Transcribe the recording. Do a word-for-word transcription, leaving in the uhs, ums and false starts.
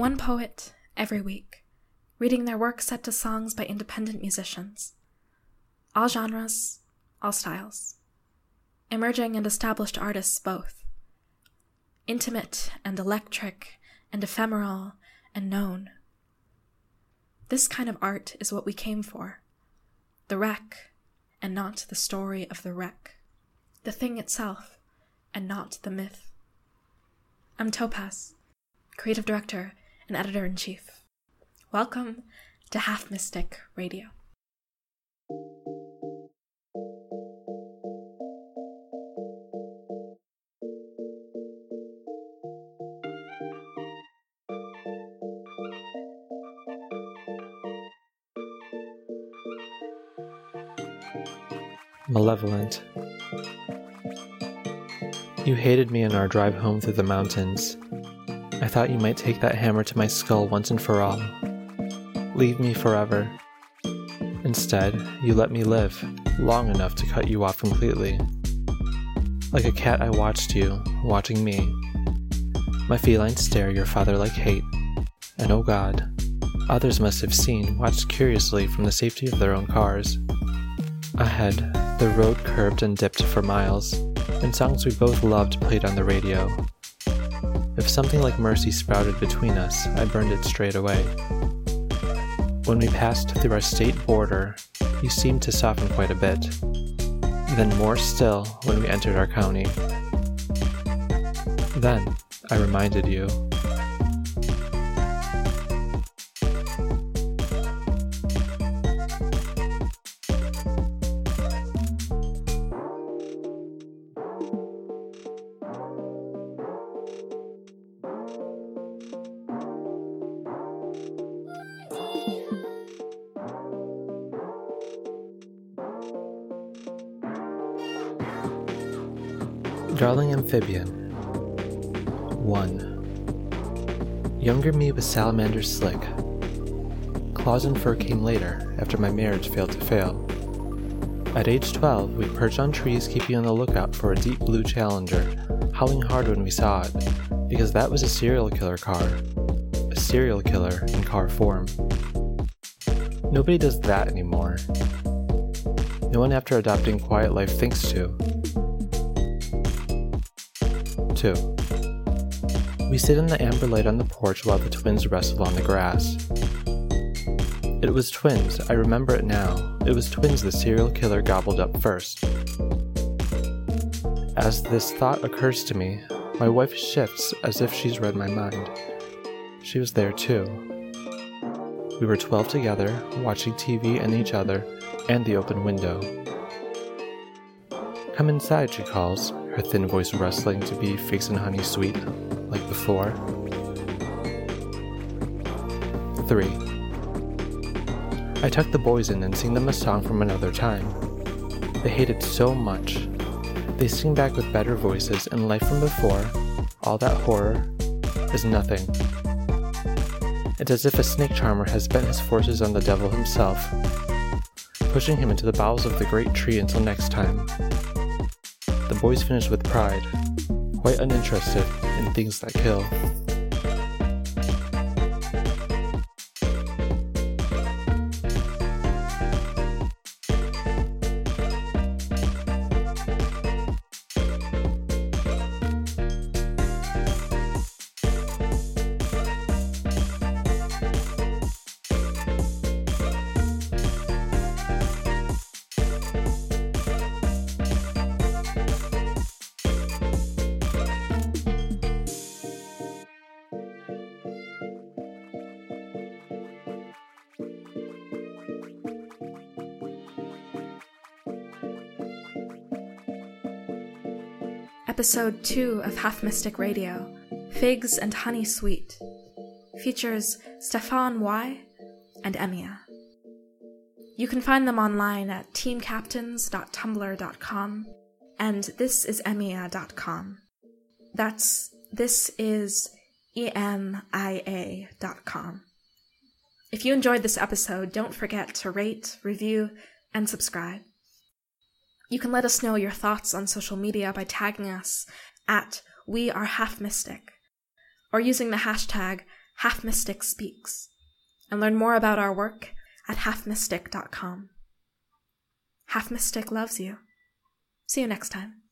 One poet every week, reading their work set to songs by independent musicians. All genres, all styles. Emerging and established artists both. Intimate and electric and ephemeral and known. This kind of art is what we came for. The wreck, and not the story of the wreck. The thing itself, and not the myth. I'm Topaz, creative director and editor-in-chief. Welcome to Half Mystic Radio. Malevolent. You hated me in our drive home through the mountains. I thought you might take that hammer to my skull once and for all. Leave me forever. Instead, you let me live, long enough to cut you off completely. Like a cat I watched you, watching me. My feline stare your father like hate. And oh God, others must have seen, watched curiously from the safety of their own cars. Ahead, the road curved and dipped for miles, and songs we both loved played on the radio. If something like mercy sprouted between us, I burned it straight away. When we passed through our state border, you seemed to soften quite a bit. Then more still when we entered our county. Then, I reminded you. Darling Amphibian. one. Younger me was salamander slick. Claws and fur came later, after my marriage failed to fail. At age twelve, we perched on trees, keeping on the lookout for a deep blue challenger, howling hard when we saw it, because that was a serial killer car. A serial killer in car form. Nobody does that anymore. No one after adopting quiet life thinks to. Two. We sit in the amber light on the porch while the twins wrestle on the grass. It was twins, I remember it now. It was twins the serial killer gobbled up first. As this thought occurs to me, my wife shifts as if she's read my mind. She was there too. We were twelve together, watching T V and each other, and the open window. Come inside, she calls. Her thin voice rustling to be figs and honey sweet, like before. Three. I tucked the boys in and sing them a song from another time. They hate it so much. They sing back with better voices, and life from before, all that horror, is nothing. It's as if a snake charmer has bent his forces on the devil himself, pushing him into the bowels of the great tree until next time. The boys finished with pride, quite uninterested in things that kill. Episode two of Half Mystic Radio, Figs and Honey Sweet, features Stefan Y and Emia. You can find them online at team captains dot tumblr dot com and this is emia dot com. That's this is E M I A dot com. If you enjoyed this episode, don't forget to rate, review, and subscribe. You can let us know your thoughts on social media by tagging us at We Are Half Mystic or using the hashtag Half Mystic Speaks, and learn more about our work at half mystic dot com. Half Mystic loves you. See you next time.